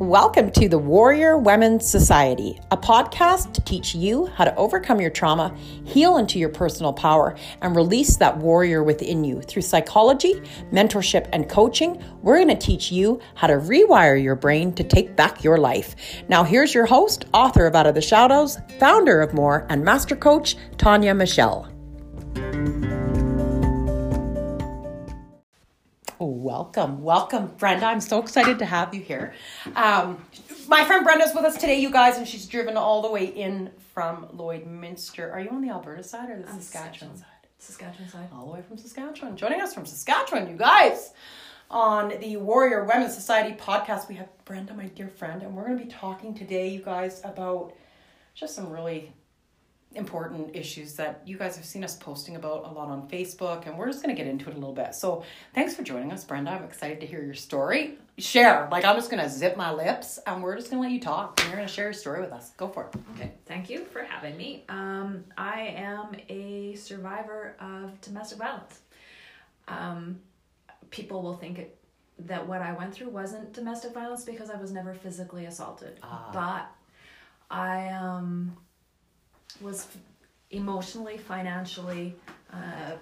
Welcome to the Warrior Women's Society, a podcast to teach you how to overcome your trauma, heal into your personal power, and release that warrior within you. Through psychology, mentorship, and coaching, we're going to teach you how to rewire your brain to take back your life. Now, here's your host, author of Out of the Shadows, founder of More, and master coach, Tanya Michelle. Welcome, Brenda. I'm so excited to have you here. My friend Brenda's with us today, you guys, and she's driven all the way in from Lloydminster. Are you on the Alberta side or the Saskatchewan side? Saskatchewan side. All the way from Saskatchewan. Joining us from Saskatchewan, you guys, on the Warrior Women's Society podcast, we have Brenda, my dear friend, and we're going to be talking today, you guys, about just some really important issues that you guys have seen us posting about a lot on Facebook, and we're just going to get into it a little bit. So thanks for joining us, Brenda. I'm excited to hear your story. Share. Like, I'm just going to zip my lips and we're just going to let you talk and you're going to share your story with us. Go for it. Okay. Thank you for having me. I am a survivor of domestic violence. People will think that what I went through wasn't domestic violence because I was never physically assaulted. But I was emotionally, financially,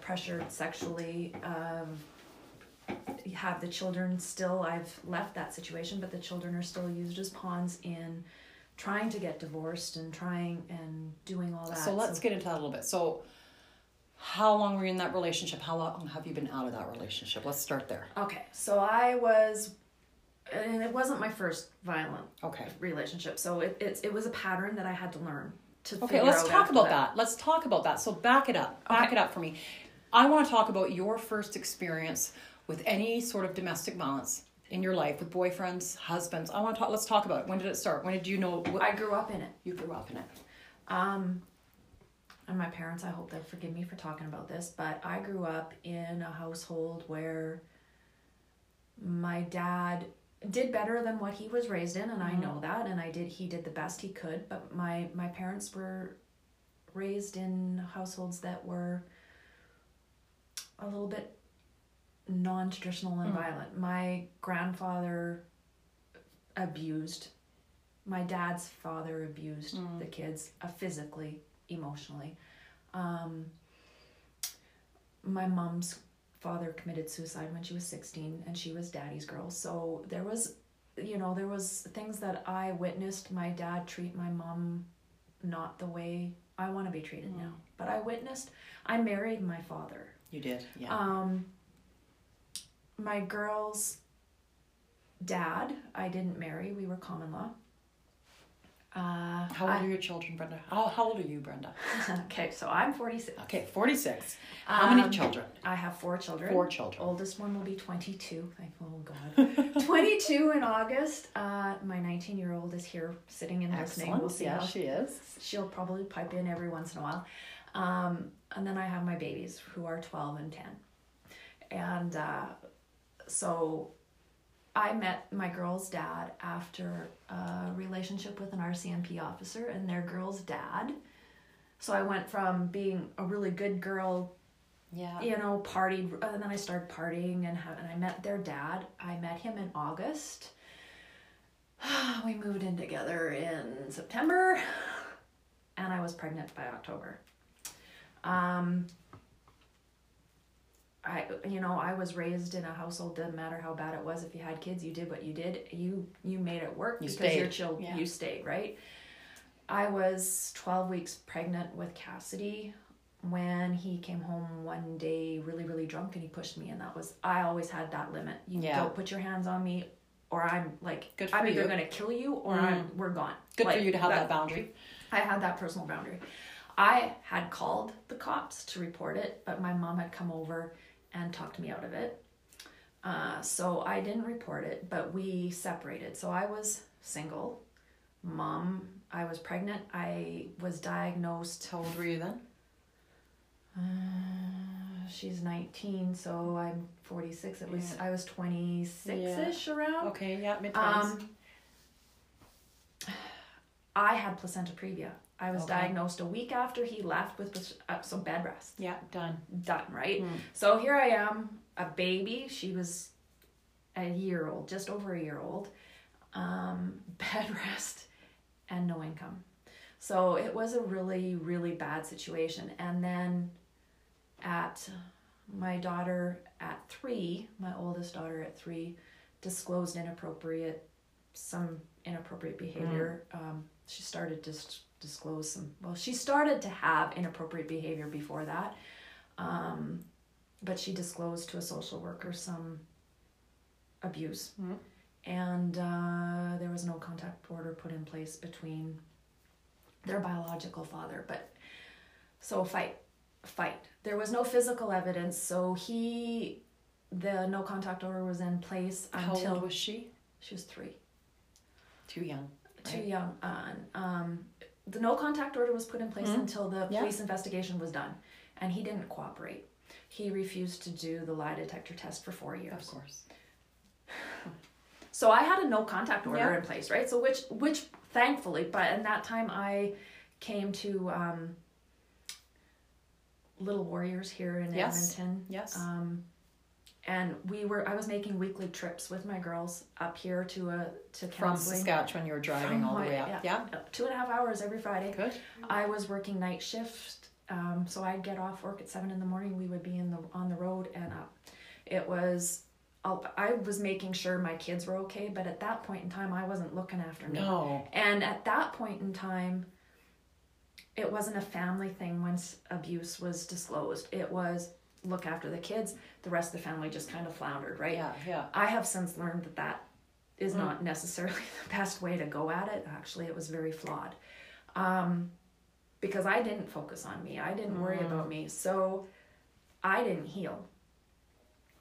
pressured sexually, have the children still. I've left that situation, but the children are still used as pawns in trying to get divorced and trying and doing all that. So let's get into that a little bit. So how long were you in that relationship? How long have you been out of that relationship? Let's start there. Okay. So I was... and it wasn't my first violent relationship. So it was a pattern that I had to learn. Let's talk about that. So back it up. It up for me. I want to talk about your first experience with any sort of domestic violence in your life, with boyfriends, husbands. Let's talk about it. When did it start? When did you know? I grew up in it. You grew up in it. And my parents, I hope they'll forgive me for talking about this, but I grew up in a household where my dad did better than what he was raised in, and I know that, and he did the best he could, but my parents were raised in households that were a little bit non-traditional and violent. My grandfather abused, my dad's father abused the kids physically, emotionally. My mom's father committed suicide when she was 16, and she was daddy's girl. So there was things that I witnessed my dad treat my mom not the way I want to be treated now. But I married my father. You did, yeah. My girl's dad, I didn't marry. We were common law. How old are your children, Brenda? How old are you, Brenda? Okay, so I'm 46. Okay, 46. How many children? I have four children. Oldest one will be 22. Oh, God. 22 in August. My 19-year-old is here sitting and listening. We'll see how she is. She'll probably pipe in every once in a while. And then I have my babies, who are 12 and 10. And so... I met my girl's dad after a relationship with an RCMP officer and their girl's dad. So I went from being a really good girl, partied, and then I started partying and I met their dad. I met him in August. We moved in together in September, and I was pregnant by October. I was raised in a household, didn't matter how bad it was. If you had kids, you did what you did. You made it work you stayed, right? I was 12 weeks pregnant with Cassidy when he came home one day really, really drunk, and he pushed me, and I always had that limit. Don't put your hands on me, or I'm like, I'm either going to kill you or we're gone. Good for you to have that boundary. I had that personal boundary. I had called the cops to report it, but my mom had come over and talked me out of it. So I didn't report it, but we separated. So I was single. I was pregnant. I was diagnosed. How old were you then? She's 19, so I'm 46. I was 26-ish around. Okay, yeah, mid-20s. I had placenta previa. I was diagnosed a week after he left with some bed rest. Yeah, done, right? So here I am, a baby. She was just over a year old. bed rest, and no income. So it was a really, really bad situation. And then at my daughter at 3, my oldest daughter at 3, disclosed some inappropriate behavior. She started to disclose some, well, she started to have inappropriate behavior before that. But she disclosed to a social worker some abuse. Mm-hmm. And there was no contact order put in place between their biological father. But so fight. There was no physical evidence. So the no contact order was in place until... How old was she? She was 3. Too young. Right? Too young. The no contact order was put in place until the police investigation was done. And he didn't cooperate. He refused to do the lie detector test for 4 years. Of course. So I had a no contact order in place, right? So which thankfully, but in that time I came to Little Warriors here in Edmonton. Yes. And I was making weekly trips with my girls up here to counseling. From Saskatchewan, you were driving all the way up. Yeah. 2.5 hours every Friday. Good. I was working night shift, so I'd get off work at 7 a.m. We would be on the road and up. I was making sure my kids were okay, but at that point in time, I wasn't looking after me. No. And at that point in time, it wasn't a family thing once abuse was disclosed. It was look after the kids. The rest of the family just kind of floundered, right? Yeah. I have since learned that is not necessarily the best way to go at it. Actually, it was very flawed. Because I didn't focus on me. I didn't worry about me. So I didn't heal.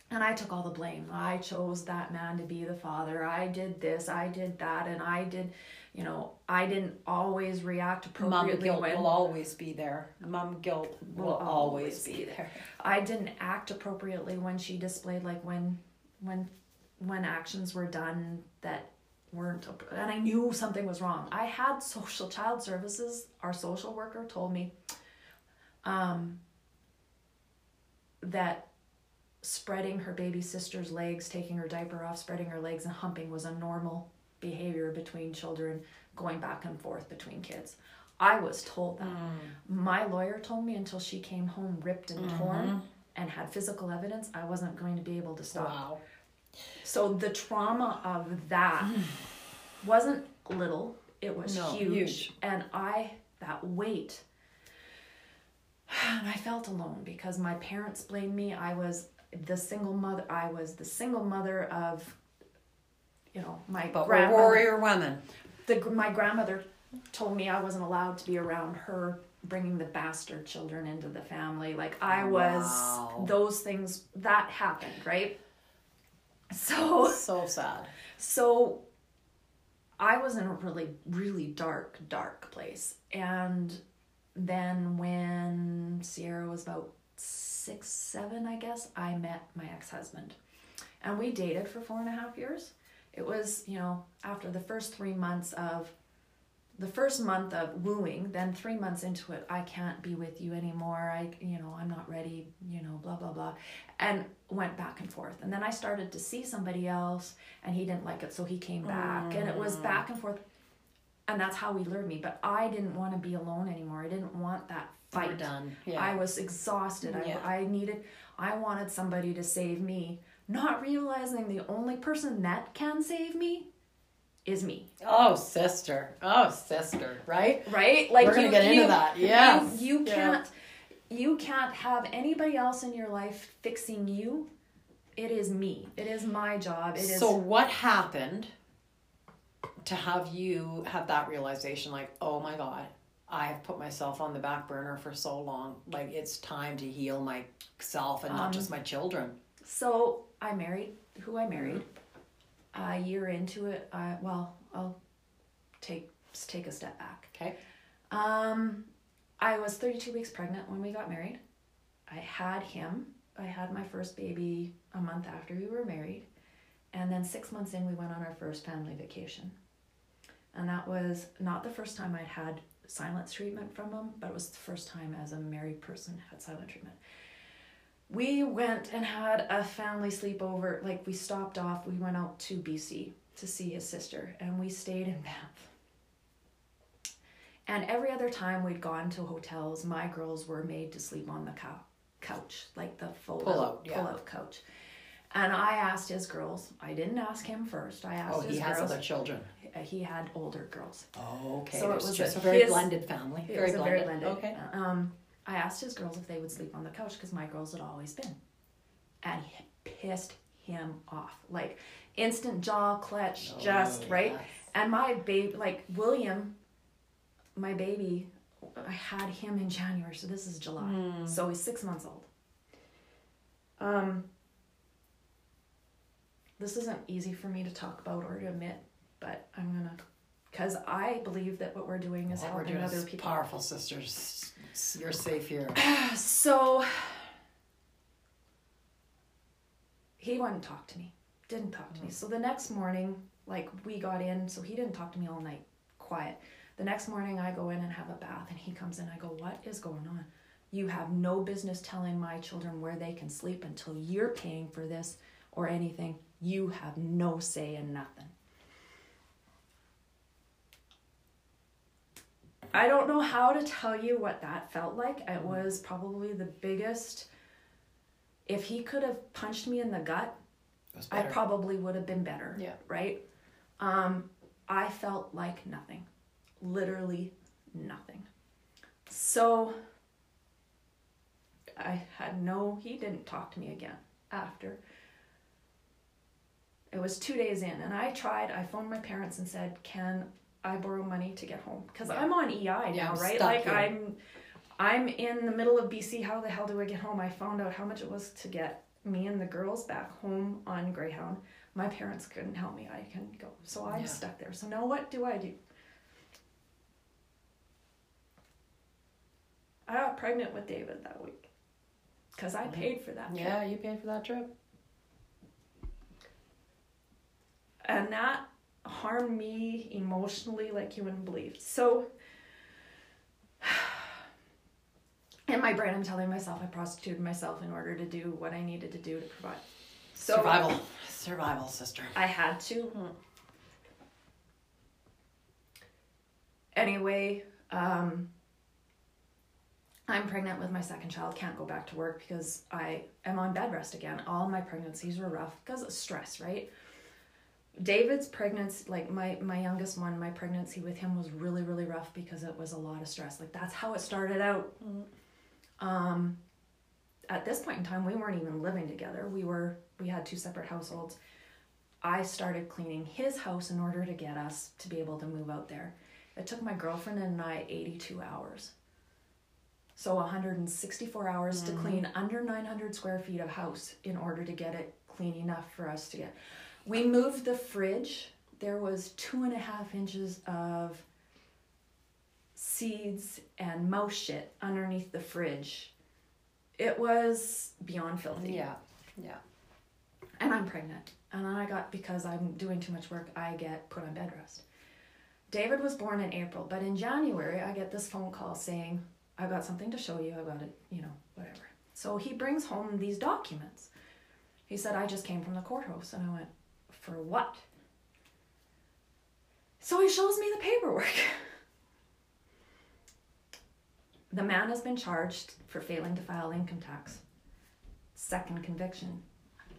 And I took all the blame. I chose that man to be the father. I did this, I did that, and I didn't always react appropriately. Mom guilt will always be there. Mom guilt will always be there. I didn't act appropriately when she displayed, like when actions were done that weren't, and I knew something was wrong. I had social child services. Our social worker told me that spreading her baby sister's legs, taking her diaper off, spreading her legs, and humping was a normal behavior between children, going back and forth between kids. I was told that. My lawyer told me until she came home ripped and torn and had physical evidence, I wasn't going to be able to stop. Wow. So the trauma of that wasn't little, it was huge. And that weight, and I felt alone because my parents blamed me. I was the single mother of, my grandmother. Warrior women. My grandmother told me I wasn't allowed to be around her, bringing the bastard children into the family. Like I was, those things that happened, right? So sad. So I was in a really, really dark, dark place. And then when Sierra was about 6, 7, I guess, I met my ex-husband, and we dated for 4.5 years. It was, after the first 3 months of wooing, then 3 months into it, I can't be with you anymore. I'm not ready, blah, blah, blah. And went back and forth. And then I started to see somebody else and he didn't like it. So he came back and it was back and forth. And that's how he lured me. But I didn't want to be alone anymore. I didn't want that fight. We're done. Yeah. I was exhausted. Yeah. I wanted somebody to save me, not realizing the only person that can save me is me. Oh, sister. Right? Like we're going to get into that. Yeah. You can't have anybody else in your life fixing you. It is me. It is my job. So what happened to have you have that realization, like, oh my God, I have put myself on the back burner for so long. Like, it's time to heal myself and not just my children. So I married who I married. A year into it, I'll take a step back. Okay. I was 32 weeks pregnant when we got married. I had him. I had my first baby a month after we were married. And then 6 months in, we went on our first family vacation. And that was not the first time I'd had silence treatment from him, but it was the first time as a married person had silent treatment. We went and had a family sleepover. Like, we stopped off. We went out to BC. to see his sister, and we stayed in Banff. And every other time we'd gone to hotels, my girls were made to sleep on the couch, like the pull-out couch. And I asked his girls. I didn't ask him first. I asked his girls. Oh, he has other children. He had older girls. Oh, okay. So it was just a very blended family. Very blended. Okay. I asked his girls if they would sleep on the couch because my girls had always been. And it pissed him off. Like, instant jaw clutch, right? Yes. And my baby, like, William, my baby, I had him in January, so this is July. So he's 6 months old. This isn't easy for me to talk about or to admit, but I'm going to, because I believe that what we're doing is helping other people. Powerful sisters. You're safe here. So he wouldn't talk to me. Didn't talk to me. So the next morning, like, we got in, so he didn't talk to me all night. Quiet. The next morning I go in and have a bath, and he comes in. I go, what is going on? You have no business telling my children where they can sleep until you're paying for this or anything. You have no say in nothing. I don't know how to tell you what that felt like. It was probably the biggest. If he could have punched me in the gut, I probably would have been better. Yeah. Right? I felt like nothing. Literally nothing. So I had he didn't talk to me again after. It was 2 days in, and I phoned my parents and said, can I borrow money to get home? Because I'm on EI now, right? Like, here. I'm in the middle of BC. How the hell do I get home? I found out how much it was to get me and the girls back home on Greyhound. My parents couldn't help me. I couldn't go. So I'm stuck there. So now what do I do? I got pregnant with David that week because I paid for that trip. Yeah, you paid for that trip. And that harmed me emotionally like you wouldn't believe. So in my brain, I'm telling myself I prostituted myself in order to do what I needed to do to provide. So Survival, sister. I had to. Anyway, I'm pregnant with my second child, can't go back to work because I am on bed rest again. All my pregnancies were rough because of stress, right? David's pregnancy, like my youngest one, my pregnancy with him was really, really rough because it was a lot of stress. Like, that's how it started out. At this point in time, we weren't even living together. We had two separate households. I started cleaning his house in order to get us to be able to move out there. It took my girlfriend and I 82 hours. So 164 hours to clean under 900 square feet of house in order to get it clean enough for us to get. We moved the fridge. There was 2.5 inches of seeds and mouse shit underneath the fridge. It was beyond filthy. Yeah. And I'm pregnant. And then because I'm doing too much work, I get put on bed rest. David was born in April, but in January, I get this phone call saying, I've got something to show you. I've got it, whatever. So he brings home these documents. He said, I just came from the courthouse. And I went, for what? So he shows me the paperwork. The man has been charged for failing to file income tax. Second conviction.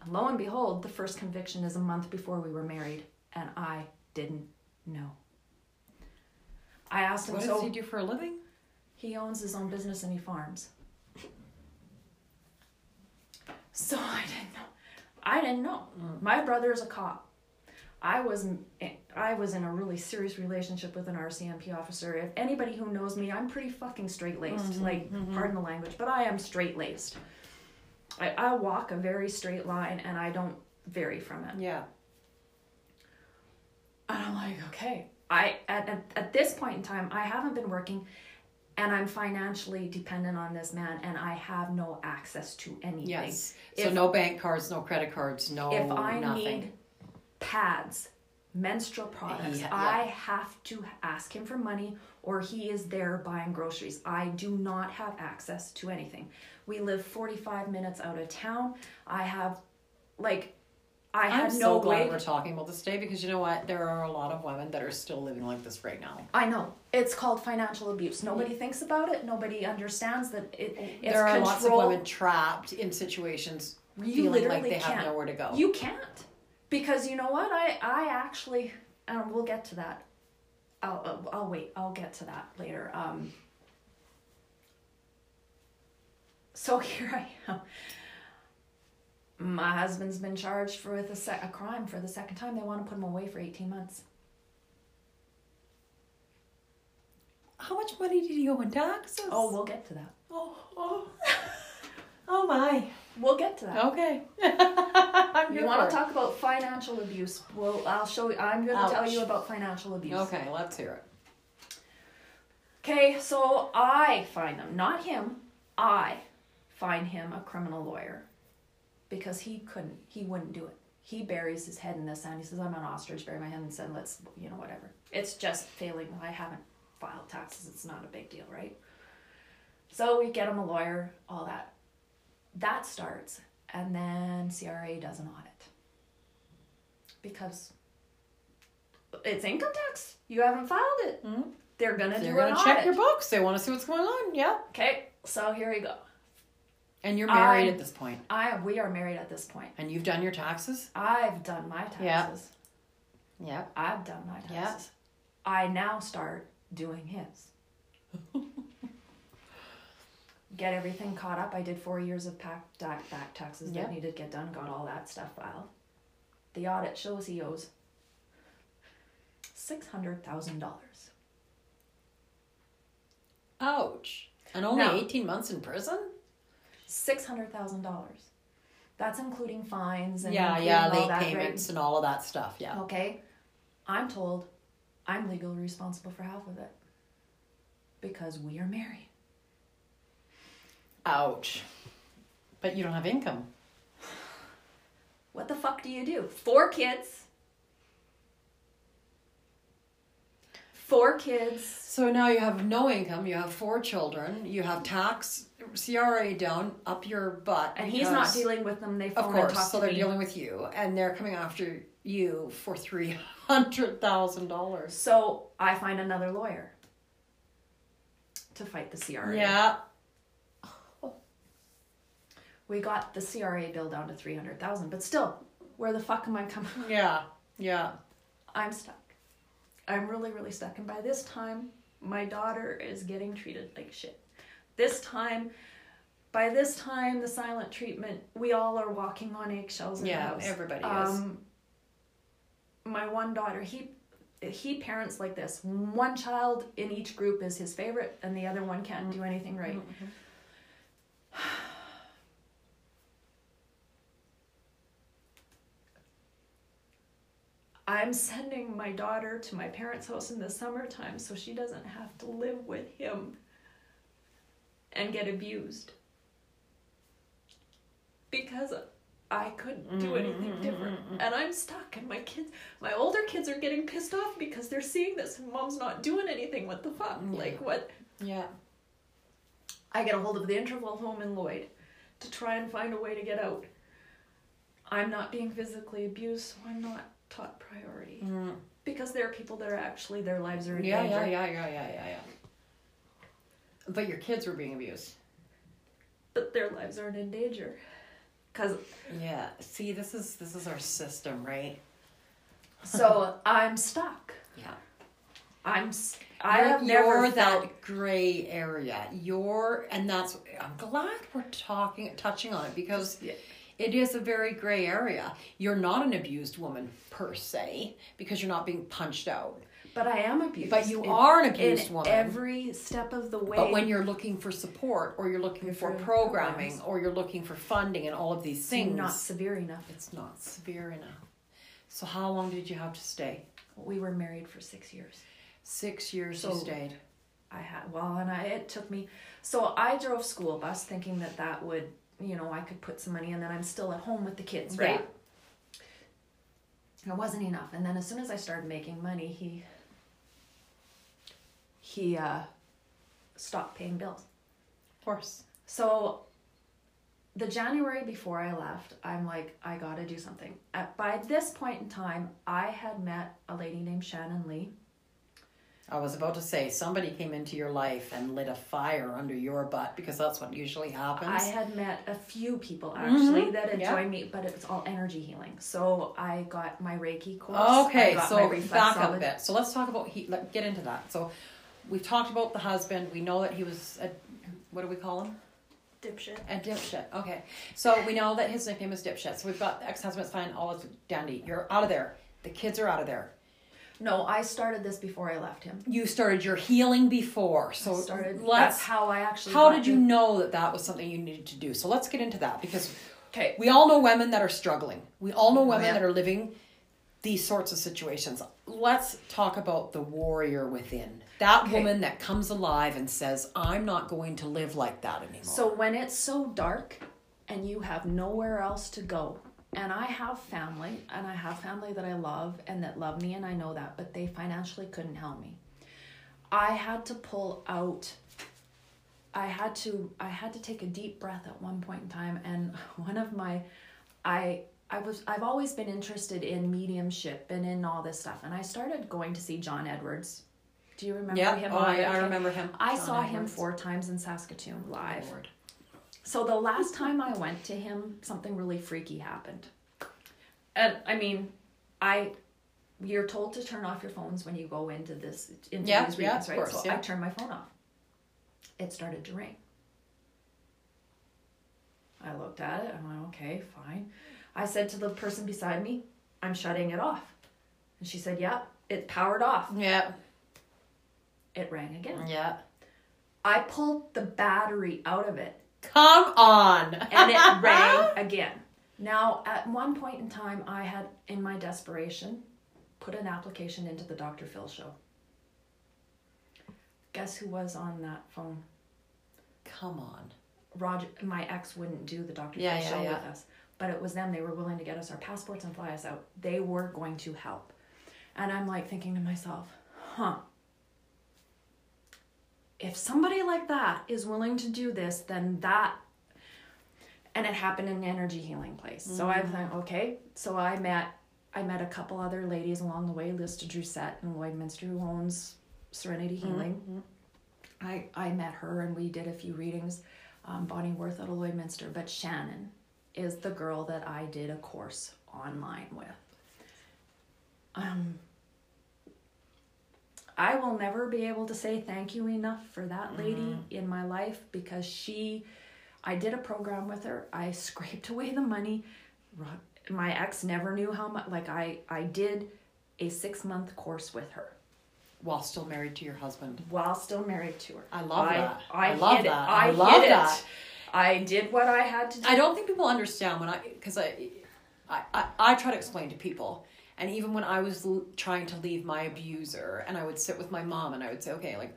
And lo and behold, the first conviction is a month before we were married. And I didn't know. I asked him, what does he do for a living? He owns his own business and he farms. So I didn't know. My brother is a cop. I was in a really serious relationship with an RCMP officer. If anybody who knows me, I'm pretty fucking straight-laced. Pardon the language, but I am straight-laced. I walk a very straight line and I don't vary from it. Yeah. And I'm like, okay. At this point in time, I haven't been working. And I'm financially dependent on this man, and I have no access to anything. Yes. So no bank cards, no credit cards, no nothing. If I need pads, menstrual products, I have to ask him for money, or he is there buying groceries. I do not have access to anything. We live 45 minutes out of town. I have, like, I'm so glad we're talking about this today, because you know what? There are a lot of women that are still living like this right now. I know. It's called financial abuse. Nobody thinks about it. Nobody understands that it's there are control. Lots of women trapped in situations feeling like they have nowhere to go. You can't. Because you know what? I actually, we'll get to that. I'll wait. I'll get to that later. So here I am. My husband's been charged with a crime for the second time. They want to put him away for 18 months. How much money did he owe in taxes? Oh, we'll get to that. Oh. Oh my. We'll get to that. Okay. You want to talk about financial abuse? Well, I'll show you. I'm going to tell you about financial abuse. Okay, let's hear it. Okay, so I find them, not him. I find him a criminal lawyer. Because he wouldn't do it. He buries his head in the sand. He says, I'm an ostrich, bury my head in the sand, let's, whatever. It's just failing. I haven't filed taxes. It's not a big deal, right? So we get him a lawyer, all that. That starts. And then CRA does an audit. Because it's income tax. You haven't filed it. Mm-hmm. They're going to do an audit. They're going to check your books. They want to see what's going on. Yeah. Okay. So here we go. And you're married at this point. We are married at this point. And you've done your taxes? I've done my taxes. Yeah. I've done my taxes. Yeah. I now start doing his. Get everything caught up. I did 4 years of back taxes that needed to get done. Got all that stuff filed. The audit shows he owes $600,000. Ouch. And only 18 months in prison? $600,000. That's including fines and late payments and all of that stuff. Yeah. Okay. I'm told I'm legally responsible for half of it because we are married. Ouch. But you don't have income. What the fuck do you do? 4 kids. 4 kids. So now you have no income. You have 4 children. You have tax, CRA down up your butt. And he's not dealing with them. They phone and talk to me. Of course. So they're dealing with you. And they're coming after you for $300,000. So I find another lawyer to fight the CRA. Yeah. We got the CRA bill down to $300,000. But still, where the fuck am I coming from? Yeah. Yeah. I'm stuck. I'm really, really stuck. And by this time, my daughter is getting treated like shit. By this time, the silent treatment, we all are walking on eggshells in the house. Yeah, everybody is. My one daughter, he parents like this. One child in each group is his favorite, and the other one can't do anything right. Mm-hmm. I'm sending my daughter to my parents' house in the summertime so she doesn't have to live with him and get abused. Because I couldn't do anything different. And I'm stuck, and my older kids are getting pissed off because they're seeing this and mom's not doing anything. What the fuck? Yeah. Like, what? Yeah. I get a hold of the Interval home in Lloyd to try and find a way to get out. I'm not being physically abused, so I'm not top priority because there are people that are actually their lives are in danger. But your kids were being abused, but their lives aren't in danger because see, this is our system, right? So I'm stuck. You're that gray area. And that's, I'm glad we're touching on it, because it is a very gray area. You're not an abused woman per se, because you're not being punched out. But I am abused. But you are an abused woman. Every step of the way. But when you're looking for support, or you're looking for programming, or you're looking for funding and all of these things. It's not severe enough. So how long did you have to stay? We were married for 6 years. 6 years you stayed. It took me. So I drove school bus thinking that would, I could put some money in, and then I'm still at home with the kids, right? Yeah. It wasn't enough. And then as soon as I started making money, he stopped paying bills. Of course. So the January before I left, I'm like, I gotta do something. By this point in time, I had met a lady named Shannon Lee. I was about to say, somebody came into your life and lit a fire under your butt, because that's what usually happens. I had met a few people, actually, mm-hmm. that had joined me, but it was all energy healing. So I got my Reiki course. Okay, so back up a bit. So let's talk about, let's get into that. So we've talked about the husband. We know that he was, what do we call him? Dipshit. A dipshit, okay. So we know that his nickname is Dipshit. So we've got ex-husband's fine, all is dandy. You're out of there. The kids are out of there. No, I started this before I left him. You started your healing before. So that's how I actually... How did you know that that was something you needed to do? So let's get into that, because we all know women that are struggling. We all know women that are living these sorts of situations. Let's talk about the warrior within. That woman that comes alive and says, I'm not going to live like that anymore. So when it's so dark and you have nowhere else to go... And I have family, and I have family that I love and that love me, and I know that, but they financially couldn't help me. I had to pull out. I had to take a deep breath at one point in time, and one of my, I've always been interested in mediumship and in all this stuff, and I started going to see John Edwards. Do you remember him? I remember him. I saw him 4 times in Saskatoon live. Oh, Lord. So the last time I went to him, something really freaky happened. And I mean, you're told to turn off your phones when you go into these readings, right? Course, so I turned my phone off. It started to ring. I looked at it. I'm like, okay, fine. I said to the person beside me, I'm shutting it off. And she said, yeah, it powered off. Yeah. It rang again. Yeah. I pulled the battery out of it. Come on. And it rang again. Now, at one point in time, I had, in my desperation, put an application into the Dr. Phil show. Guess who was on that phone? Come on. Roger, my ex, wouldn't do the Dr. Phil show with us. But it was them. They were willing to get us our passports and fly us out. They were going to help. And I'm like thinking to myself, if somebody like that is willing to do this, then that, and it happened in an energy healing place. Mm-hmm. So I thought, okay. So I met a couple other ladies along the way, Liz DeDrucette in Lloydminster, who owns Serenity Healing. Mm-hmm. I met her and we did a few readings, Bonnie Worth out of Lloydminster, but Shannon is the girl that I did a course online with. I will never be able to say thank you enough for that lady in my life, because I did a program with her. I scraped away the money. My ex never knew how much. Like I did a 6-month course with her. While still married to your husband. While still married to her. I love that. I love that. I love that. I did what I had to do. I don't think people understand when I try to explain to people. And even when I was trying to leave my abuser, and I would sit with my mom and I would say, okay, like,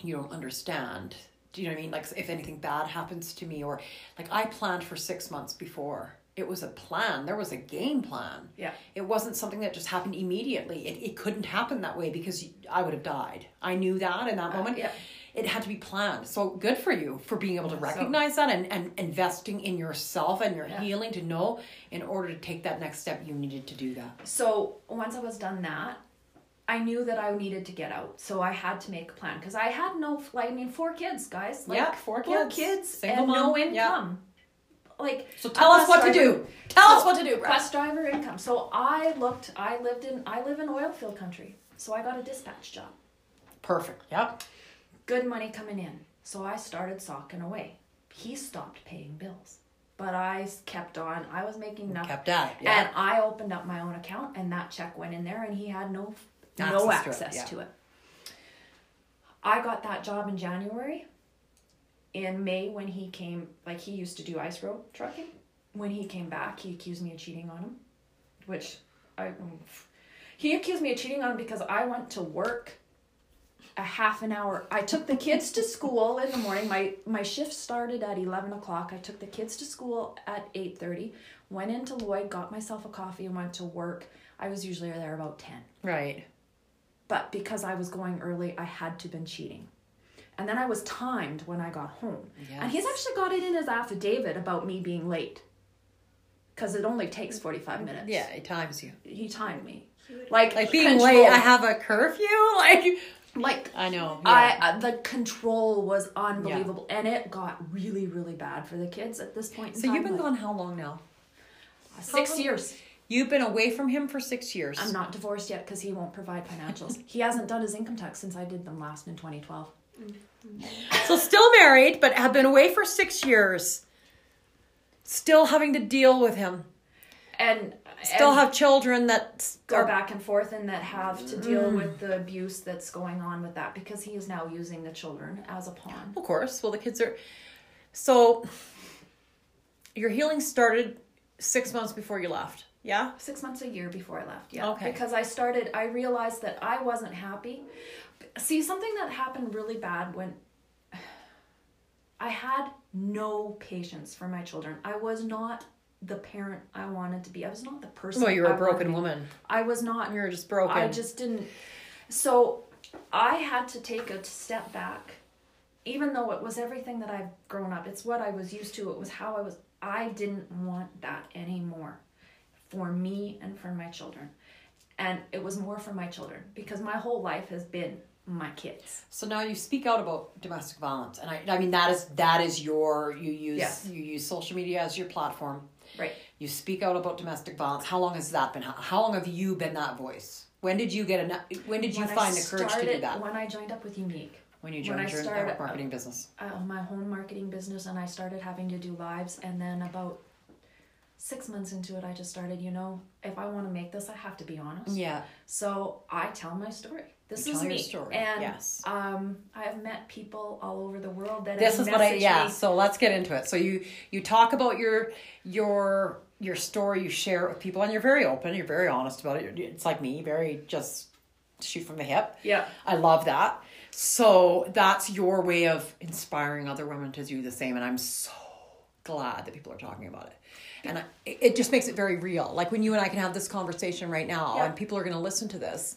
you don't understand. Do you know what I mean? Like, if anything bad happens to me, or like, I planned for 6 months before. It was a plan. There was a game plan. Yeah. It wasn't something that just happened immediately. It couldn't happen that way, because I would have died. I knew that in that moment. Yeah. It had to be planned. So good for you for being able to recognize that and investing in yourself and your healing, to know in order to take that next step, you needed to do that. So once I was done that, I knew that I needed to get out. So I had to make a plan, because I had no, 4 kids, guys. Like, 4 kids. Single and mom. No income. Yeah. Like, so tell us what to do. Tell us what to do, Brad. Bus driver income. So I live in oil field country. So I got a dispatch job. Perfect. Yep. Good money coming in. So I started socking away. He stopped paying bills. But I kept on. I was making nothing. Kept at it, yeah. And I opened up my own account, and that check went in there, and he had no access to it. I got that job in January. In May, when he came, like, he used to do ice road trucking. When he came back, he accused me of cheating on him. He accused me of cheating on him because I went to work a half an hour. I took the kids to school in the morning. My shift started at 11 o'clock. I took the kids to school at 8:30, went into Lloyd, got myself a coffee, and went to work. I was usually there about 10. Right. But because I was going early, I had to been cheating. And then I was timed when I got home. Yes. And he's actually got it in his affidavit about me being late. Because it only takes 45 minutes. Yeah, it times you. He timed me. Like being control. Late, I have a curfew? Like I know. Yeah. The control was unbelievable. Yeah. And it got really, really bad for the kids at this point in time. So you've been gone how long now? 6 years. You've been away from him for 6 years. I'm not divorced yet because he won't provide financials. He hasn't done his income tax since I did them last in 2012. So still married, but have been away for 6 years. Still having to deal with him. And still have children that go back and forth and that have to deal with the abuse that's going on with that, because he is now using the children as a pawn. Of course. Well, the kids are... So your healing started 6 months before you left. Yeah? 6 months, a year before I left. Yeah. Okay. Because I realized that I wasn't happy. See, something that happened really bad when I had no patience for my children. I was not the parent I wanted to be. I was not the person. Well, you were a broken woman. I was not. You were just broken. I just didn't. So I had to take a step back, even though it was everything that I've grown up. It's what I was used to. It was how I was. I didn't want that anymore for me and for my children. And it was more for my children, because my whole life has been my kids. So now you speak out about domestic violence, and I mean that is your you use social media as your platform, right? You speak out about domestic violence. How long has that been? How long have you been that voice? When did you find the courage to do that? When I joined up with Unique. When you joined your network marketing business. My home marketing business, and I started having to do lives, and then about 6 months into it, I just started, if I want to make this, I have to be honest. Yeah. So I tell my story. This is me. Story. And yes. I have met people all over the world that this is what me. So let's get into it. So you talk about your story, you share it with people, and you're very open, you're very honest about it. It's like me, very just shoot from the hip. Yeah. I love that. So that's your way of inspiring other women to do the same, and I'm so glad that people are talking about it. And it just makes it very real. Like when you and I can have this conversation right now, yeah. And people are going to listen to this,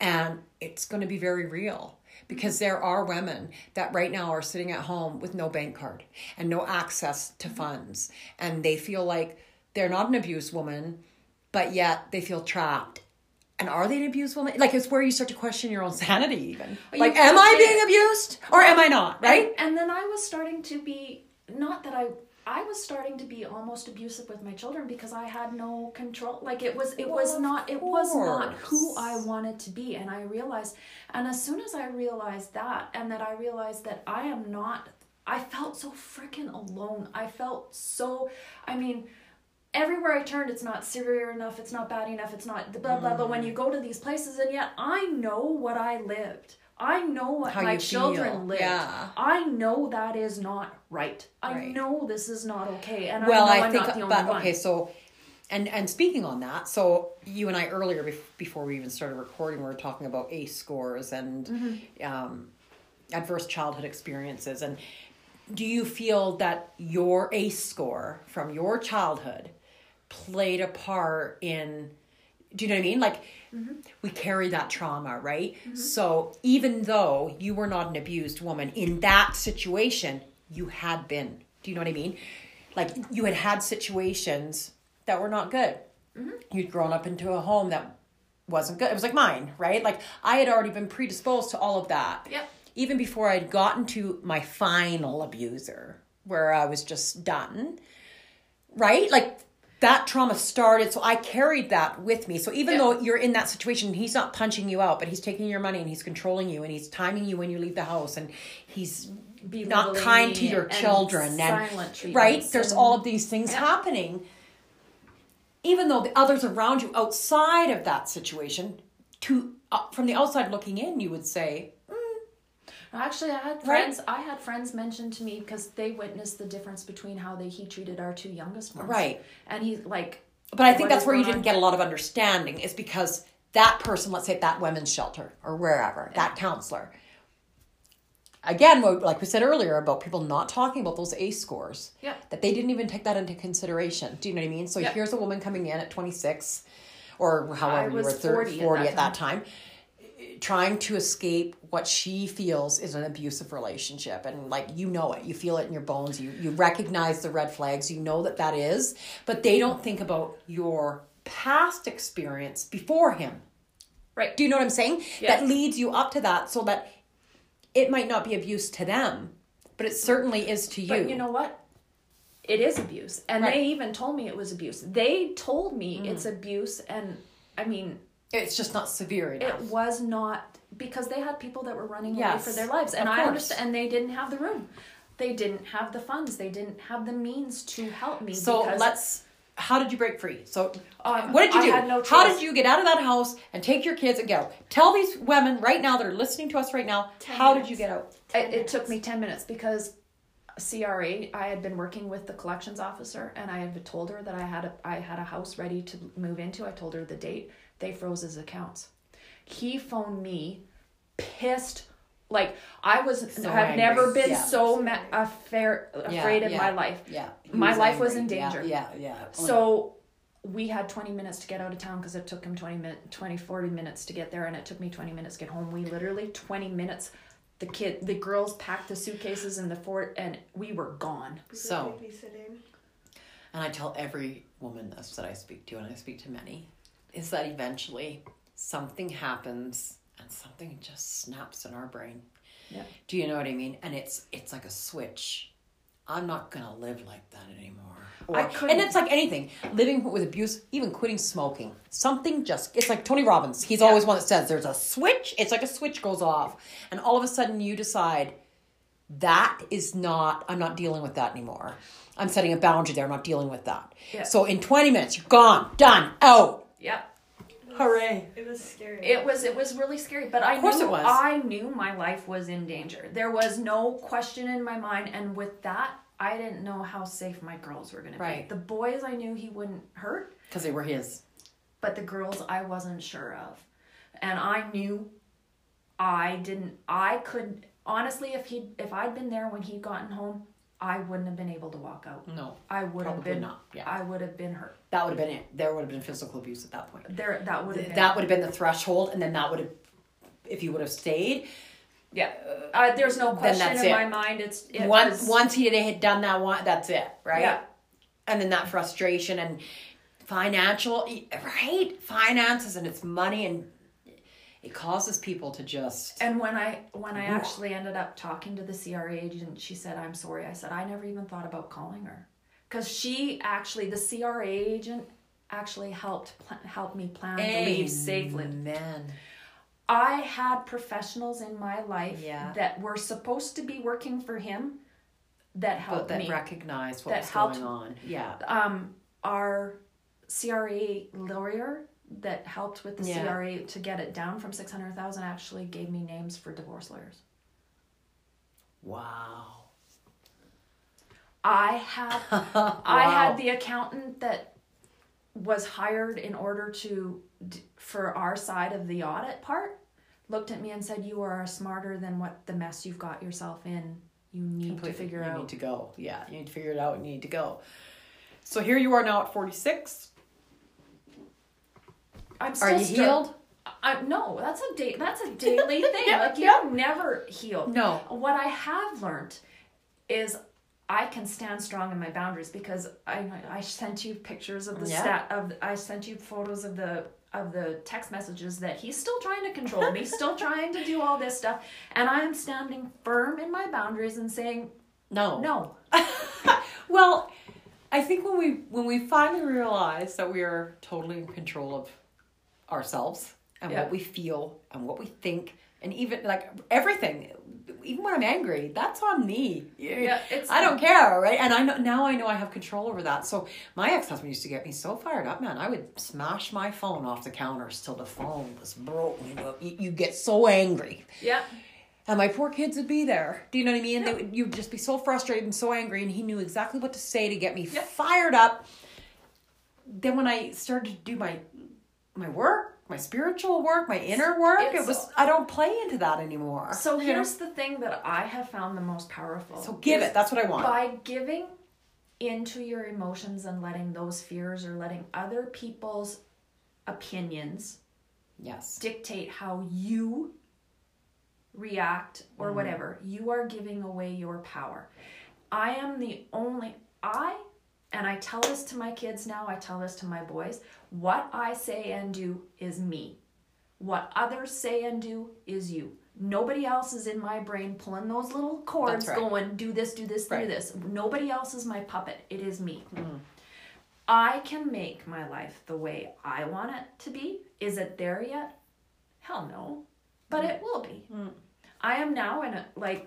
and it's going to be very real, because there are women that right now are sitting at home with no bank card and no access to funds. And they feel like they're not an abused woman, but yet they feel trapped. And are they an abused woman? Like, it's where you start to question your own sanity even. Like, am I being abused or am I not? Right. And then I was starting to be, not that I was starting to be almost abusive with my children, because I had no control. Like it was not who I wanted to be. And I realized, and as soon as I realized that, and that I realized that I felt so freaking alone. Everywhere I turned, it's not severe enough. It's not bad enough. It's not blah, blah, blah. When you go to these places, and yet I know what I lived. I know what my children lived. Yeah. I know that is not right. I know this is not okay. And I'm not the only one. Okay, so, and speaking on that, so you and I earlier, before we even started recording, we were talking about ACE scores and adverse childhood experiences. And do you feel that your ACE score from your childhood played a part in... Do you know what I mean? Like, we carry that trauma, right? Mm-hmm. So even though you were not an abused woman, in that situation, you had been. Do you know what I mean? Like, you had situations that were not good. Mm-hmm. You'd grown up into a home that wasn't good. It was like mine, right? Like, I had already been predisposed to all of that. Yep. Even before I'd gotten to my final abuser, where I was just done, right? Like... That trauma started, so I carried that with me. So even though you're in that situation, he's not punching you out, but he's taking your money and he's controlling you and he's timing you when you leave the house and he's not kind to your children. And right? There's all of these things happening. Even though the others around you outside of that situation, from the outside looking in, you would say... Actually, I had friends mention to me, because they witnessed the difference between how he treated our two youngest ones. Right. And he's like... But I think that's where you didn't get a lot of understanding, is because that person, let's say at that women's shelter or wherever, that counselor. Again, like we said earlier about people not talking about those ACE scores. Yeah. That they didn't even take that into consideration. Do you know what I mean? So here's a woman coming in at 26 or however you were, 40 at that time. trying to escape what she feels is an abusive relationship. And like, you know it, you feel it in your bones. You recognize the red flags, you know that that is, but they don't think about your past experience before him. Right. Do you know what I'm saying? Yes. That leads you up to that, so that it might not be abuse to them, but it certainly is to you. But you know what? It is abuse. And right. They even told me it was abuse. They told me it's abuse. And I mean, it's just not severe enough. It was not, because they had people that were running away for their lives. And I understand, and they didn't have the room. They didn't have the funds. They didn't have the means to help me. So how did you break free? So what did you do? I had no choice. How did you get out of that house and take your kids and go? Tell these women right now that are listening to us right now, how did you get out? It took me 10 minutes because CRA, I had been working with the collections officer, and I had told her that I had a house ready to move into. I told her the date. They froze his accounts. He phoned me pissed. Like, I've never been so afraid in my life. Yeah. My life was in danger. Yeah. So we had 20 minutes to get out of town, because it took him 40 minutes to get there, and it took me 20 minutes to get home. We literally 20 minutes. The girls packed the suitcases in the fort, and we were gone. So, and I tell every woman this that I speak to, and I speak to many, is that eventually something happens and something just snaps in our brain. Yep. Do you know what I mean? And it's like a switch. I'm not going to live like that anymore. And it's like anything. Living with abuse, even quitting smoking. Something just... It's like Tony Robbins. He's always one that says there's a switch. It's like a switch goes off. And all of a sudden you decide, that is not... I'm not dealing with that anymore. I'm setting a boundary there. I'm not dealing with that. Yep. So in 20 minutes, you're gone. Done. Out. Yep. Hooray. It was scary. It was really scary, but I knew my life was in danger. There was no question in my mind, and with that, I didn't know how safe my girls were going to be. The boys, I knew he wouldn't hurt because they were his. But the girls, I wasn't sure of. And I knew I could honestly, if I'd been there when he'd gotten home, I wouldn't have been able to walk out. No. I would have been not. Yeah. I would have been hurt. That would have been it. There would have been physical abuse at that point. That would have been the threshold, and then that would have, if you would have stayed. Yeah. There's no question in my mind. Once he had done that one, that's it, right? Yeah. And then that frustration and financial, right? Finances, and it's money, and it causes people to just... And when I actually ended up talking to the CRA agent, she said, I'm sorry. I said, I never even thought about calling her. Because she actually, the CRA agent actually helped me plan to leave safely. Amen. I had professionals in my life that were supposed to be working for him that helped me. But that recognized what was going on. Yeah. Our CRA lawyer... that helped with the CRA to get it down from 600,000 actually gave me names for divorce lawyers. Wow. I had the accountant that was hired in order to, for our side of the audit part, looked at me and said, you are smarter than what the mess you've got yourself in. You need to figure out. You need to go. Yeah. You need to figure it out and you need to go. So here you are now at 46. Are you healed? No, that's a daily thing. Yeah, like you're never healed. No. What I have learned is I can stand strong in my boundaries, because I sent you pictures of the I sent you photos of the text messages that he's still trying to control me, still trying to do all this stuff, and I am standing firm in my boundaries and saying no. Well, I think when we finally realize that we are totally in control of ourselves and what we feel and what we think, and even like everything, even when I'm angry, that's on me. I don't care, right? And I know I have control over that. So my ex-husband used to get me so fired up, man. I would smash my phone off the counters till the phone was broken. You get so angry. Yeah. And my poor kids would be there. Do you know what I mean? Yeah. You'd just be so frustrated and so angry, and he knew exactly what to say to get me fired up. Then when I started to do my work, my spiritual work, my inner work, I don't play into that anymore. So here's the thing that I have found the most powerful. So give it. That's what I want. By giving into your emotions and letting those fears or letting other people's opinions Yes. Dictate how you react or whatever. You are giving away your power. I am the only, and I tell this to my kids now, I tell this to my boys, what I say and do is me. What others say and do is you. Nobody else is in my brain pulling those little cords going, do this, do this. Nobody else is my puppet. It is me. Mm. I can make my life the way I want it to be. Is it there yet? Hell no. But it will be. Mm. I am now in a, like,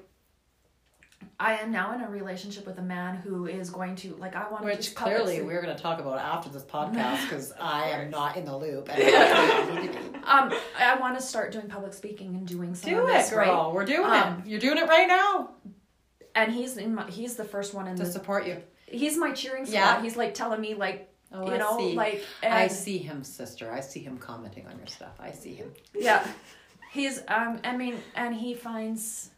I am now in a relationship with a man who is going to, like, I want to just clearly we're going to talk about after this podcast because I am not in the loop. And I want to start doing public speaking and doing some of this, right? Do it, girl. We're doing it. You're doing it right now. And he's the first one in to support you. He's my cheering squad. Yeah. He's, like, telling me, like, I see him, sister. I see him commenting on your stuff. I see him. Yeah. He's, I mean, and he finds...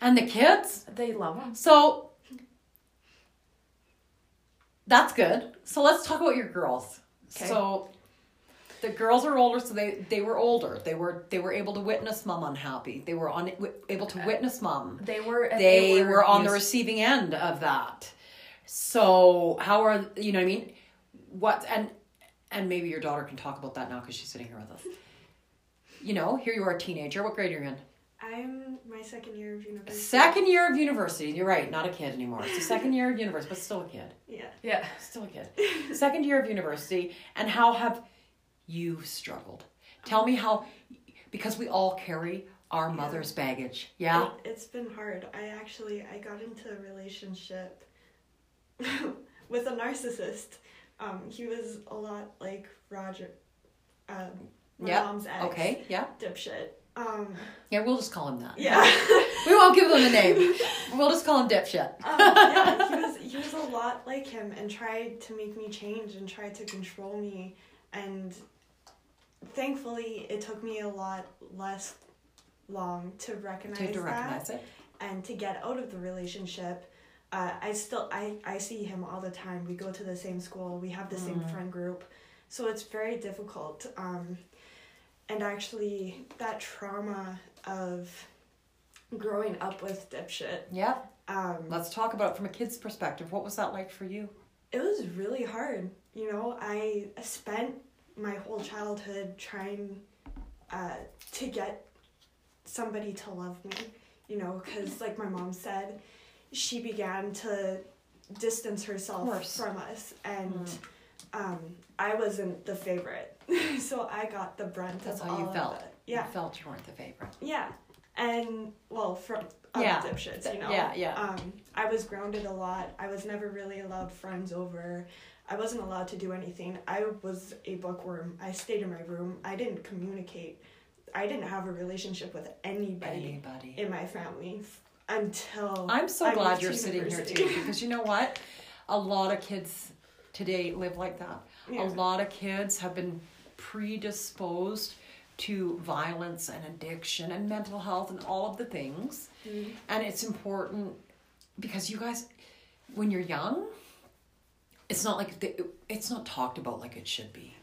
And the kids? They love them. So, that's good. So, let's talk about your girls. Okay. So, the girls are older, so they were older. They were able to witness mom unhappy. They were able to witness mom. They were on the receiving end of that. So, how are, you know what I mean? What, and maybe your daughter can talk about that now because she's sitting here with us. You know, here you are a teenager. What grade are you in? I'm my second year of university. Second year of university. You're right. Not a kid anymore. It's the second year of university, but still a kid. Yeah. Yeah. Still a kid. Second year of university. And how have you struggled? Tell me how, because we all carry our mother's baggage. Yeah. It's been hard. I got into a relationship with a narcissist. He was a lot like Roger, my mom's ex. Okay. Yeah. Dipshit. Yeah, we'll just call him that. Yeah. We won't give him a name. We'll just call him dipshit. He was a lot like him and tried to make me change and tried to control me. And thankfully, it took me a lot less long to recognize that. To recognize it. And to get out of the relationship. I see him all the time. We go to the same school. We have the same friend group. So it's very difficult. And actually, that trauma of growing up with dipshit. Yeah. Let's talk about it from a kid's perspective. What was that like for you? It was really hard. You know, I spent my whole childhood trying to get somebody to love me. You know, because like my mom said, she began to distance herself from us. And I wasn't the favorite. So I got the brunt of all of it. That's how you felt. Yeah. You felt you weren't the favorite. Yeah. And, well, from other dipshits, you know. Yeah, yeah. I was grounded a lot. I was never really allowed friends over. I wasn't allowed to do anything. I was a bookworm. I stayed in my room. I didn't communicate. I didn't have a relationship with anybody in my family until I'm so glad you're sitting here, too, because you know what? A lot of kids today live like that. Yeah. A lot of kids have been predisposed to violence and addiction and mental health and all of the things. Mm-hmm. And it's important because you guys, when you're young, it's not like it's not talked about like it should be.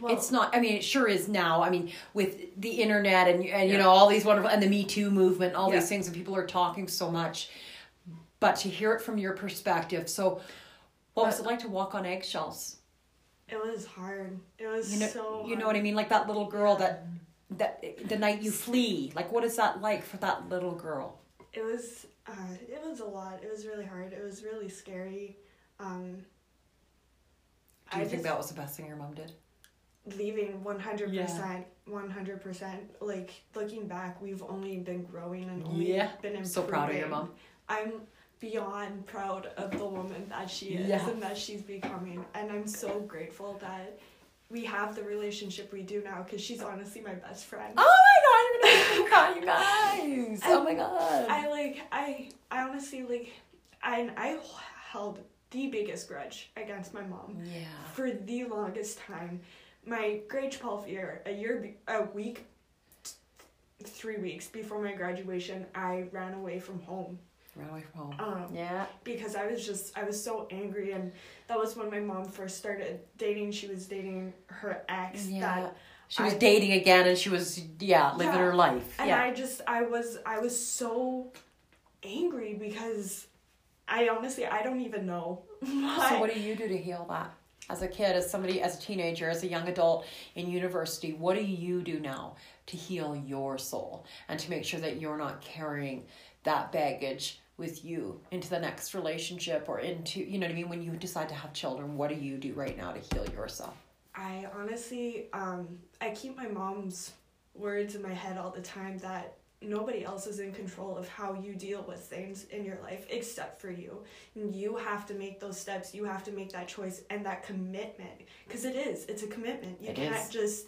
Well, it's not, I mean, it sure is now. I mean, with the internet and you know, all these wonderful, and the Me Too movement, all these things, and people are talking so much. But to hear it from your perspective, so what was it like to walk on eggshells? It was hard. It was so hard. You know what I mean? Like that little girl that the night you flee. Like, what is that like for that little girl? It was a lot. It was really hard. It was really scary. Do you think that was the best thing your mom did? Leaving 100%. Yeah. 100%. Like, looking back, we've only been growing and only been improving. So proud of your mom. I'm beyond proud of the woman that she is and that she's becoming, and I'm so grateful that we have the relationship we do now, because she's honestly my best friend. Oh my god, I'm gonna cry, you guys. Oh my god. I honestly I held the biggest grudge against my mom for the longest time. My grade 12 year, a week 3 weeks before my graduation, I ran away from home. Because I was so angry, and that was when my mom first started dating. She was dating her ex that She was dating again, and she was, living her life. And I was so angry because I don't even know why. So what do you do to heal that? As a kid, as a teenager, as a young adult in university, what do you do now to heal your soul and to make sure that you're not carrying that baggage with you into the next relationship or into, you know what I mean, when you decide to have children? What do you do right now to heal yourself? I honestly, I keep my mom's words in my head all the time that nobody else is in control of how you deal with things in your life except for you. And you have to make those steps. You have to make that choice and that commitment. Because it's a commitment. You can't just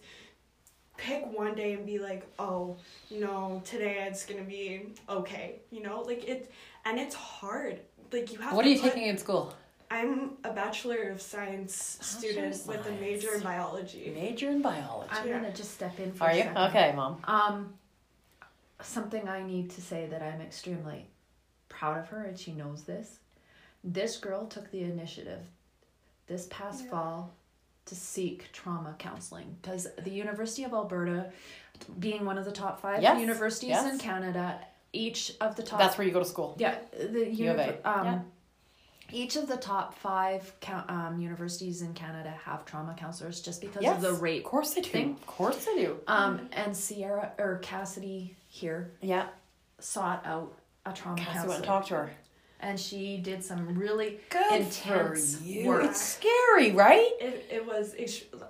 pick one day and be like, oh, today it's going to be okay. And it's hard. Like, you have. What are you taking in school? I'm a Bachelor of Science student with a major in biology. I'm going to just step in for a second. Are you? Okay, Mom. Something I need to say that I'm extremely proud of her, and she knows this. This girl took the initiative this past fall to seek trauma counseling, because the University of Alberta, being one of the top 5 universities in Canada, each of the top... That's where you go to school. Yeah. The U of A. Each of the top 5 universities in Canada have trauma counselors just because of the rape. Of course they do. Of course they do. And Sierra or Cassidy here sought out a trauma counselor. Went and talked to her. And she did some really intense work. It's scary, right? It was.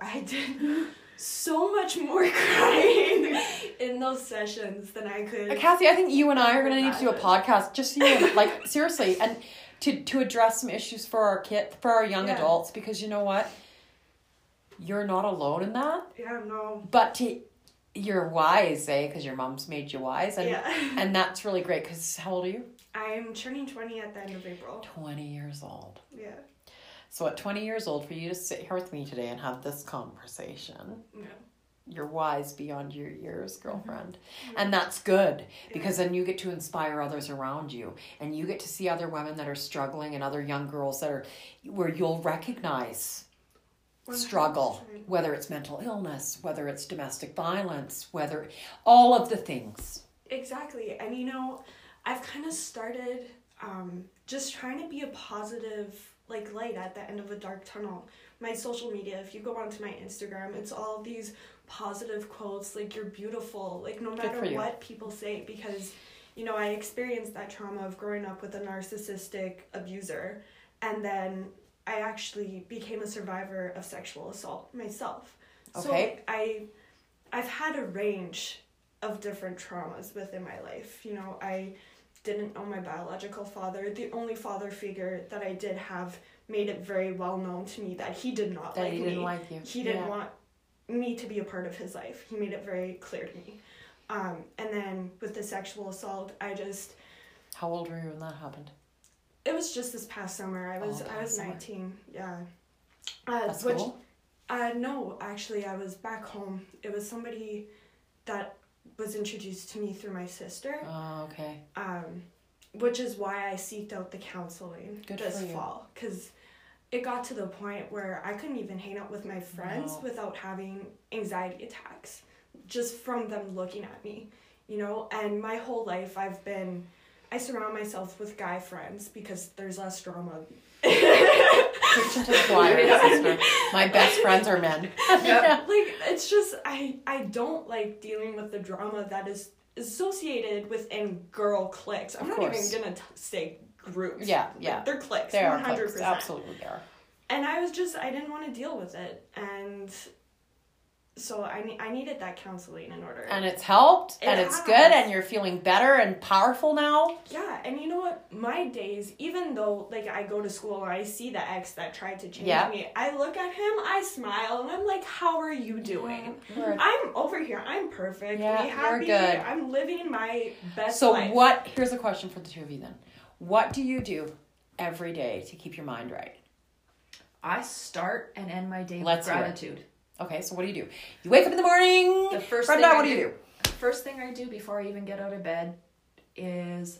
I did so much more crying in those sessions than I could. Cassie, I think you and I are going to need to do a podcast just so you seriously, and to address some issues for our young adults, because you know what, you're not alone in that. Yeah, no. But you're wise, because your mom's made you wise, and and that's really great. Because how old are you? I'm turning 20 at the end of April. 20 years old. Yeah. So at 20 years old, for you to sit here with me today and have this conversation, you're wise beyond your years, girlfriend. Mm-hmm. And that's good, because then you get to inspire others around you, and you get to see other women that are struggling and other young girls that are, where you'll recognize 100%. Struggle, whether it's mental illness, whether it's domestic violence, whether all of the things. Exactly. And I've kind of started just trying to be a positive light at the end of a dark tunnel. My social media, if you go onto my Instagram, it's all these positive quotes, you're beautiful, no matter what people say, because, I experienced that trauma of growing up with a narcissistic abuser, and then I actually became a survivor of sexual assault myself. Okay. So I've had a range of different traumas within my life. I didn't know my biological father. The only father figure that I did have made it very well known to me that he did not like me. That he didn't like you. He didn't want me to be a part of his life. He made it very clear to me. And then with the sexual assault, How old were you when that happened? It was just this past summer. I was 19. Yeah. At school? No, actually, I was back home. It was somebody that was introduced to me through my sister. Oh, okay. Which is why I seeked out the counseling this fall, because it got to the point where I couldn't even hang out with my friends without having anxiety attacks just from them looking at me, and my whole life I surround myself with guy friends because there's less drama. My best friends are men. It's just I don't like dealing with the drama that is associated within girl cliques. I'm not even gonna say groups. They're cliques. They are 100%. Cliques. Absolutely, they are. And I didn't want to deal with it, and so I needed that counseling in order. And it's helped, and it's good, and you're feeling better and powerful now. Yeah, and you know what? My days, even though, I go to school and I see the ex that tried to change me, I look at him, I smile, and I'm like, how are you doing? Yeah, I'm over here. I'm perfect. Yeah, happy. You're good. I'm living my best life. So here's a question for the two of you then. What do you do every day to keep your mind right? I start and end my day with gratitude. Okay, so what do you do? You wake up in the morning. The first thing I do, First thing I do before I even get out of bed is,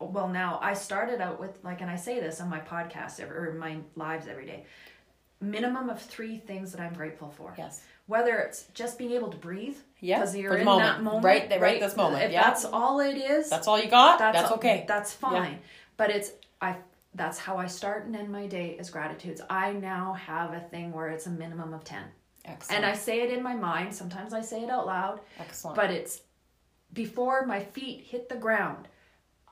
I started out with, and I say this on my podcast or my lives every day, minimum of 3 things that I'm grateful for. Yes. Whether it's just being able to breathe. Yeah. Because you're in that moment. Right this moment. If that's all it is. That's all you got. That's okay. That's fine. Yeah. But that's how I start and end my day is gratitudes. I now have a thing where it's a minimum of 10. Excellent. And I say it in my mind. Sometimes I say it out loud. Excellent. But it's before my feet hit the ground.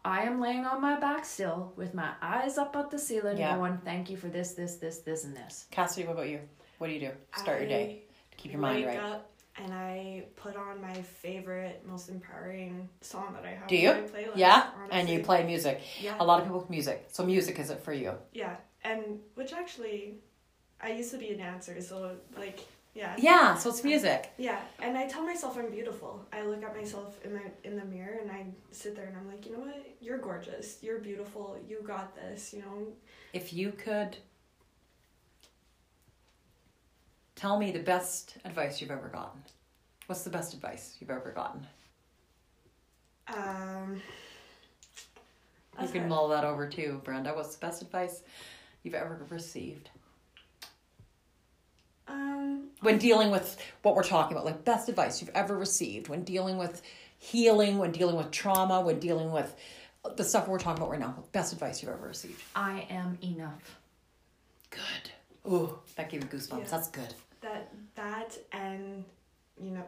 I am laying on my back still with my eyes up at the ceiling going, thank you for this, this, this, this, and this. Cassidy, what about you? What do you do? Start your day. Keep your mind right. I wake up and I put on my favorite, most empowering song that I have. Do you? On my playlist, yeah. Honestly. And you play music. Yeah. A lot of people with music. So music is it for you? Yeah. And which actually, I used to be a dancer, so like... Yeah. Yeah, so it's music. Yeah, and I tell myself I'm beautiful. I look at myself in the mirror and I sit there and I'm like, you know what? You're gorgeous. You're beautiful. You got this, you know. If you could tell me the best advice you've ever gotten. What's the best advice you've ever gotten? You can mull that over too, Brenda. What's the best advice you've ever received? When dealing with what we're talking about, like best advice you've ever received, when dealing with healing, when dealing with trauma, when dealing with the stuff we're talking about right now, best advice you've ever received. I am enough. Good. Ooh, that gave me goosebumps. Yeah. That's good. That and, you know,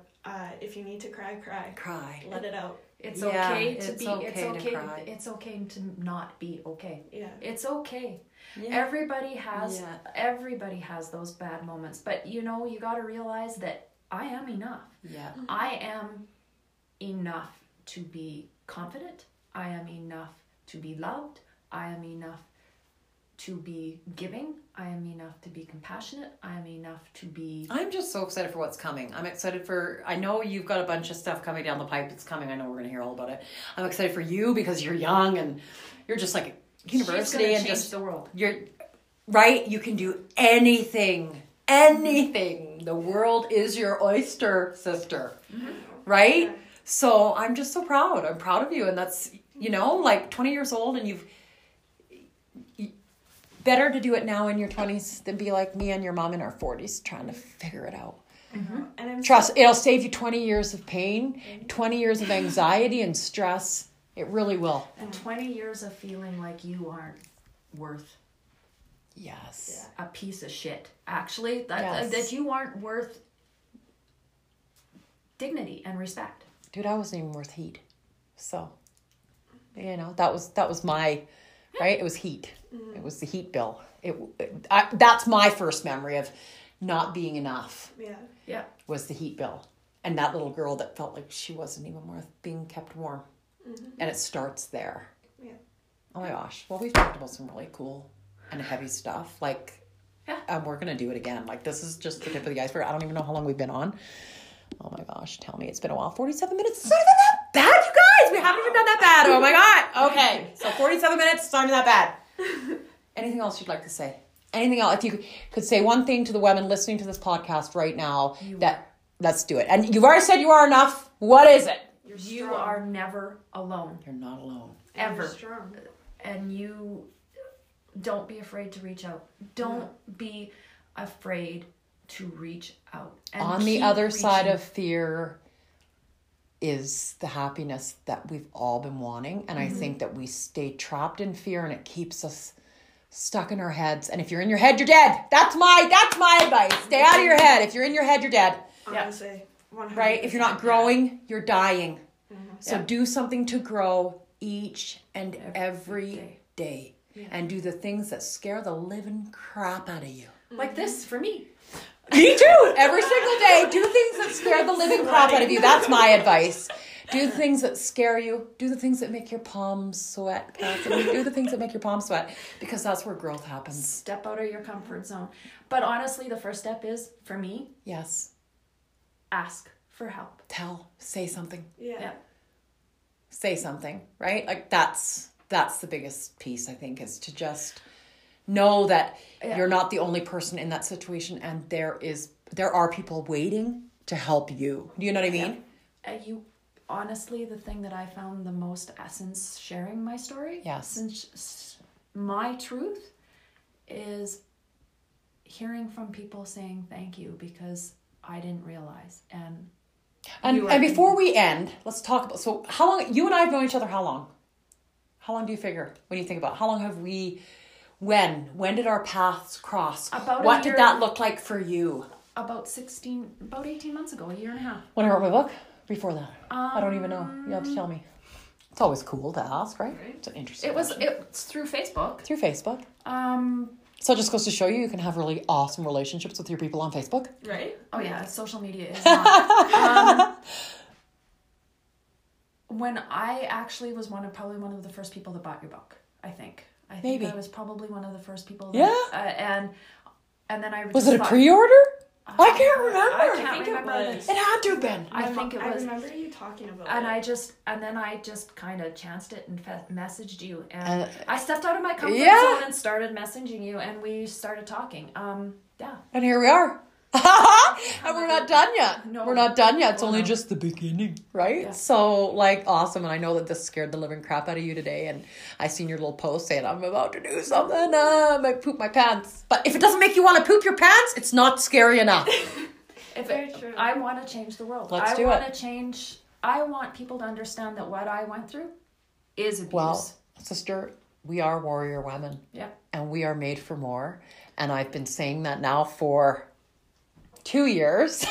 if you need to cry, cry. Cry. Let it out. It's okay to be. It's okay to cry. It's okay to not be okay. Yeah. It's okay. Yeah. Everybody has those bad moments, but you know, you got to realize that I am enough. Yeah. I am enough to be confident. I am enough to be loved. I am enough to be giving. I am enough to be compassionate. I am enough to be... I'm just so excited for what's coming. I'm excited for... I know you've got a bunch of stuff coming down the pipe. It's coming. I know we're going to hear all about it. I'm excited for you because you're young and you're just like at university and just... the world. You're... Right? You can do anything. Anything. The world is your oyster, sister. Mm-hmm. Right? So I'm just so proud. I'm proud of you. And that's, you know, like 20 years old and you've... Better to do it now in your 20s than be like me and your mom in our 40s trying to figure it out. Mm-hmm. And it'll save you 20 years of pain, 20 years of anxiety and stress. It really will. And 20 years of feeling like you aren't worth a piece of shit. Actually, that you aren't worth dignity and respect. Dude, I wasn't even worth heat. So, you know, that was my... Right? It was heat. Mm-hmm. It was the heat bill. That's my first memory of not being enough. Yeah. Yeah. Was the heat bill. And that little girl that felt like she wasn't even worth being kept warm. Mm-hmm. And it starts there. Yeah. Oh my gosh. Well, we've talked about some really cool and heavy stuff. Like, we're going to do it again. Like, this is just the tip of the iceberg. I don't even know how long we've been on. Oh my gosh. Tell me. It's been a while. 47 minutes. It's not even that bad, you guys. We haven't even done that bad. Oh my God. Okay. So 47 minutes. It's not that bad. Anything else you'd like to say? Anything else? If you could say one thing to the women listening to this podcast right now, let's do it. And you've already said you are enough. What is it? You are never alone. You're not alone. Ever. You're strong. And you don't be afraid to reach out. Don't be afraid to reach out. And on the other side of fear is the happiness that we've all been wanting. And I think that we stay trapped in fear and it keeps us stuck in our heads. And if you're in your head, you're dead. That's my advice. Stay out of your head. If you're in your head, you're dead. Honestly, 100%. Right? If you're not growing, you're dying. Mm-hmm. So do something to grow each and every day. Yeah. And do the things that scare the living crap out of you. Like this for me. Me too. Every single day, do things that scare the living crap out of you. That's my advice. Do the things that scare you. Do the things that make your palms sweat. Do the things that make your palms sweat because that's where growth happens. Step out of your comfort zone. But honestly, the first step is, for me, ask for help. Say something. Yeah. Say something, right? Like that's the biggest piece, I think, is to just... know that you're not the only person in that situation and there are people waiting to help you. Do you know what I mean? Honestly, the thing that I found the most since sharing my story, since my truth, is hearing from people saying thank you, because I didn't realize. And before we end, let's talk about, so how long, you and I have known each other how long? How long do you figure, when you think about it? How long have we, when did our paths cross? About what did that look like for you? About 18 months ago, a year and a half. When I wrote my book? Before that? I don't even know. You have to tell me. It's always cool to ask, right? It's an interesting question. It's through Facebook. So it just goes to show you can have really awesome relationships with your people on Facebook. Right? Oh yeah, social media is not. When I actually was probably one of the first people that bought your book, I think. I was probably one of the first people. That, and then I was it a pre-order? I can't remember. I think it was. It had to have been. I think it was. I remember you talking about it. And then I just kind of chanced it and messaged you. And I stepped out of my comfort zone and started messaging you. And we started talking. And here we are. And we're not done yet. No. We're not done yet. It's only just the beginning, right? Yeah. So, awesome. And I know that this scared the living crap out of you today. And I seen your little post saying, I'm about to do something. I might poop my pants. But if it doesn't make you want to poop your pants, it's not scary enough. Very true. I want to change the world. I want people to understand that what I went through is abuse. Well, sister, we are warrior women. Yeah. And we are made for more. And I've been saying that now for 2 years,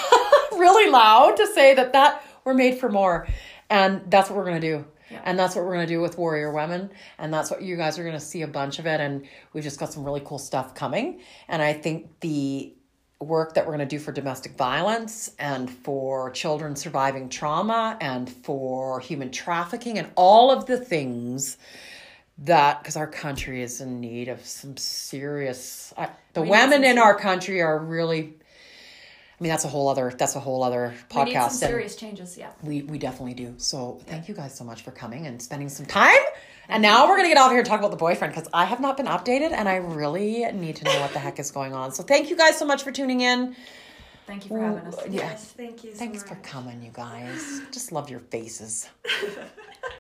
really loud to say that we're made for more. And that's what we're going to do. Yeah. And that's what we're going to do with Warrior Women. And that's what you guys are going to see a bunch of it. And we've just got some really cool stuff coming. And I think the work that we're going to do for domestic violence and for children surviving trauma and for human trafficking and all of the things that, because our country is in need of some serious, women in our country are really, that's a whole other podcast. We need some serious changes, yeah. We definitely do. So thank you guys so much for coming and spending some time. And now we're going to get off here and talk about the boyfriend, because I have not been updated and I really need to know what the heck is going on. So thank you guys so much for tuning in. Thank you for having us. Yes, thank you so much. Thanks for coming, you guys. Just love your faces.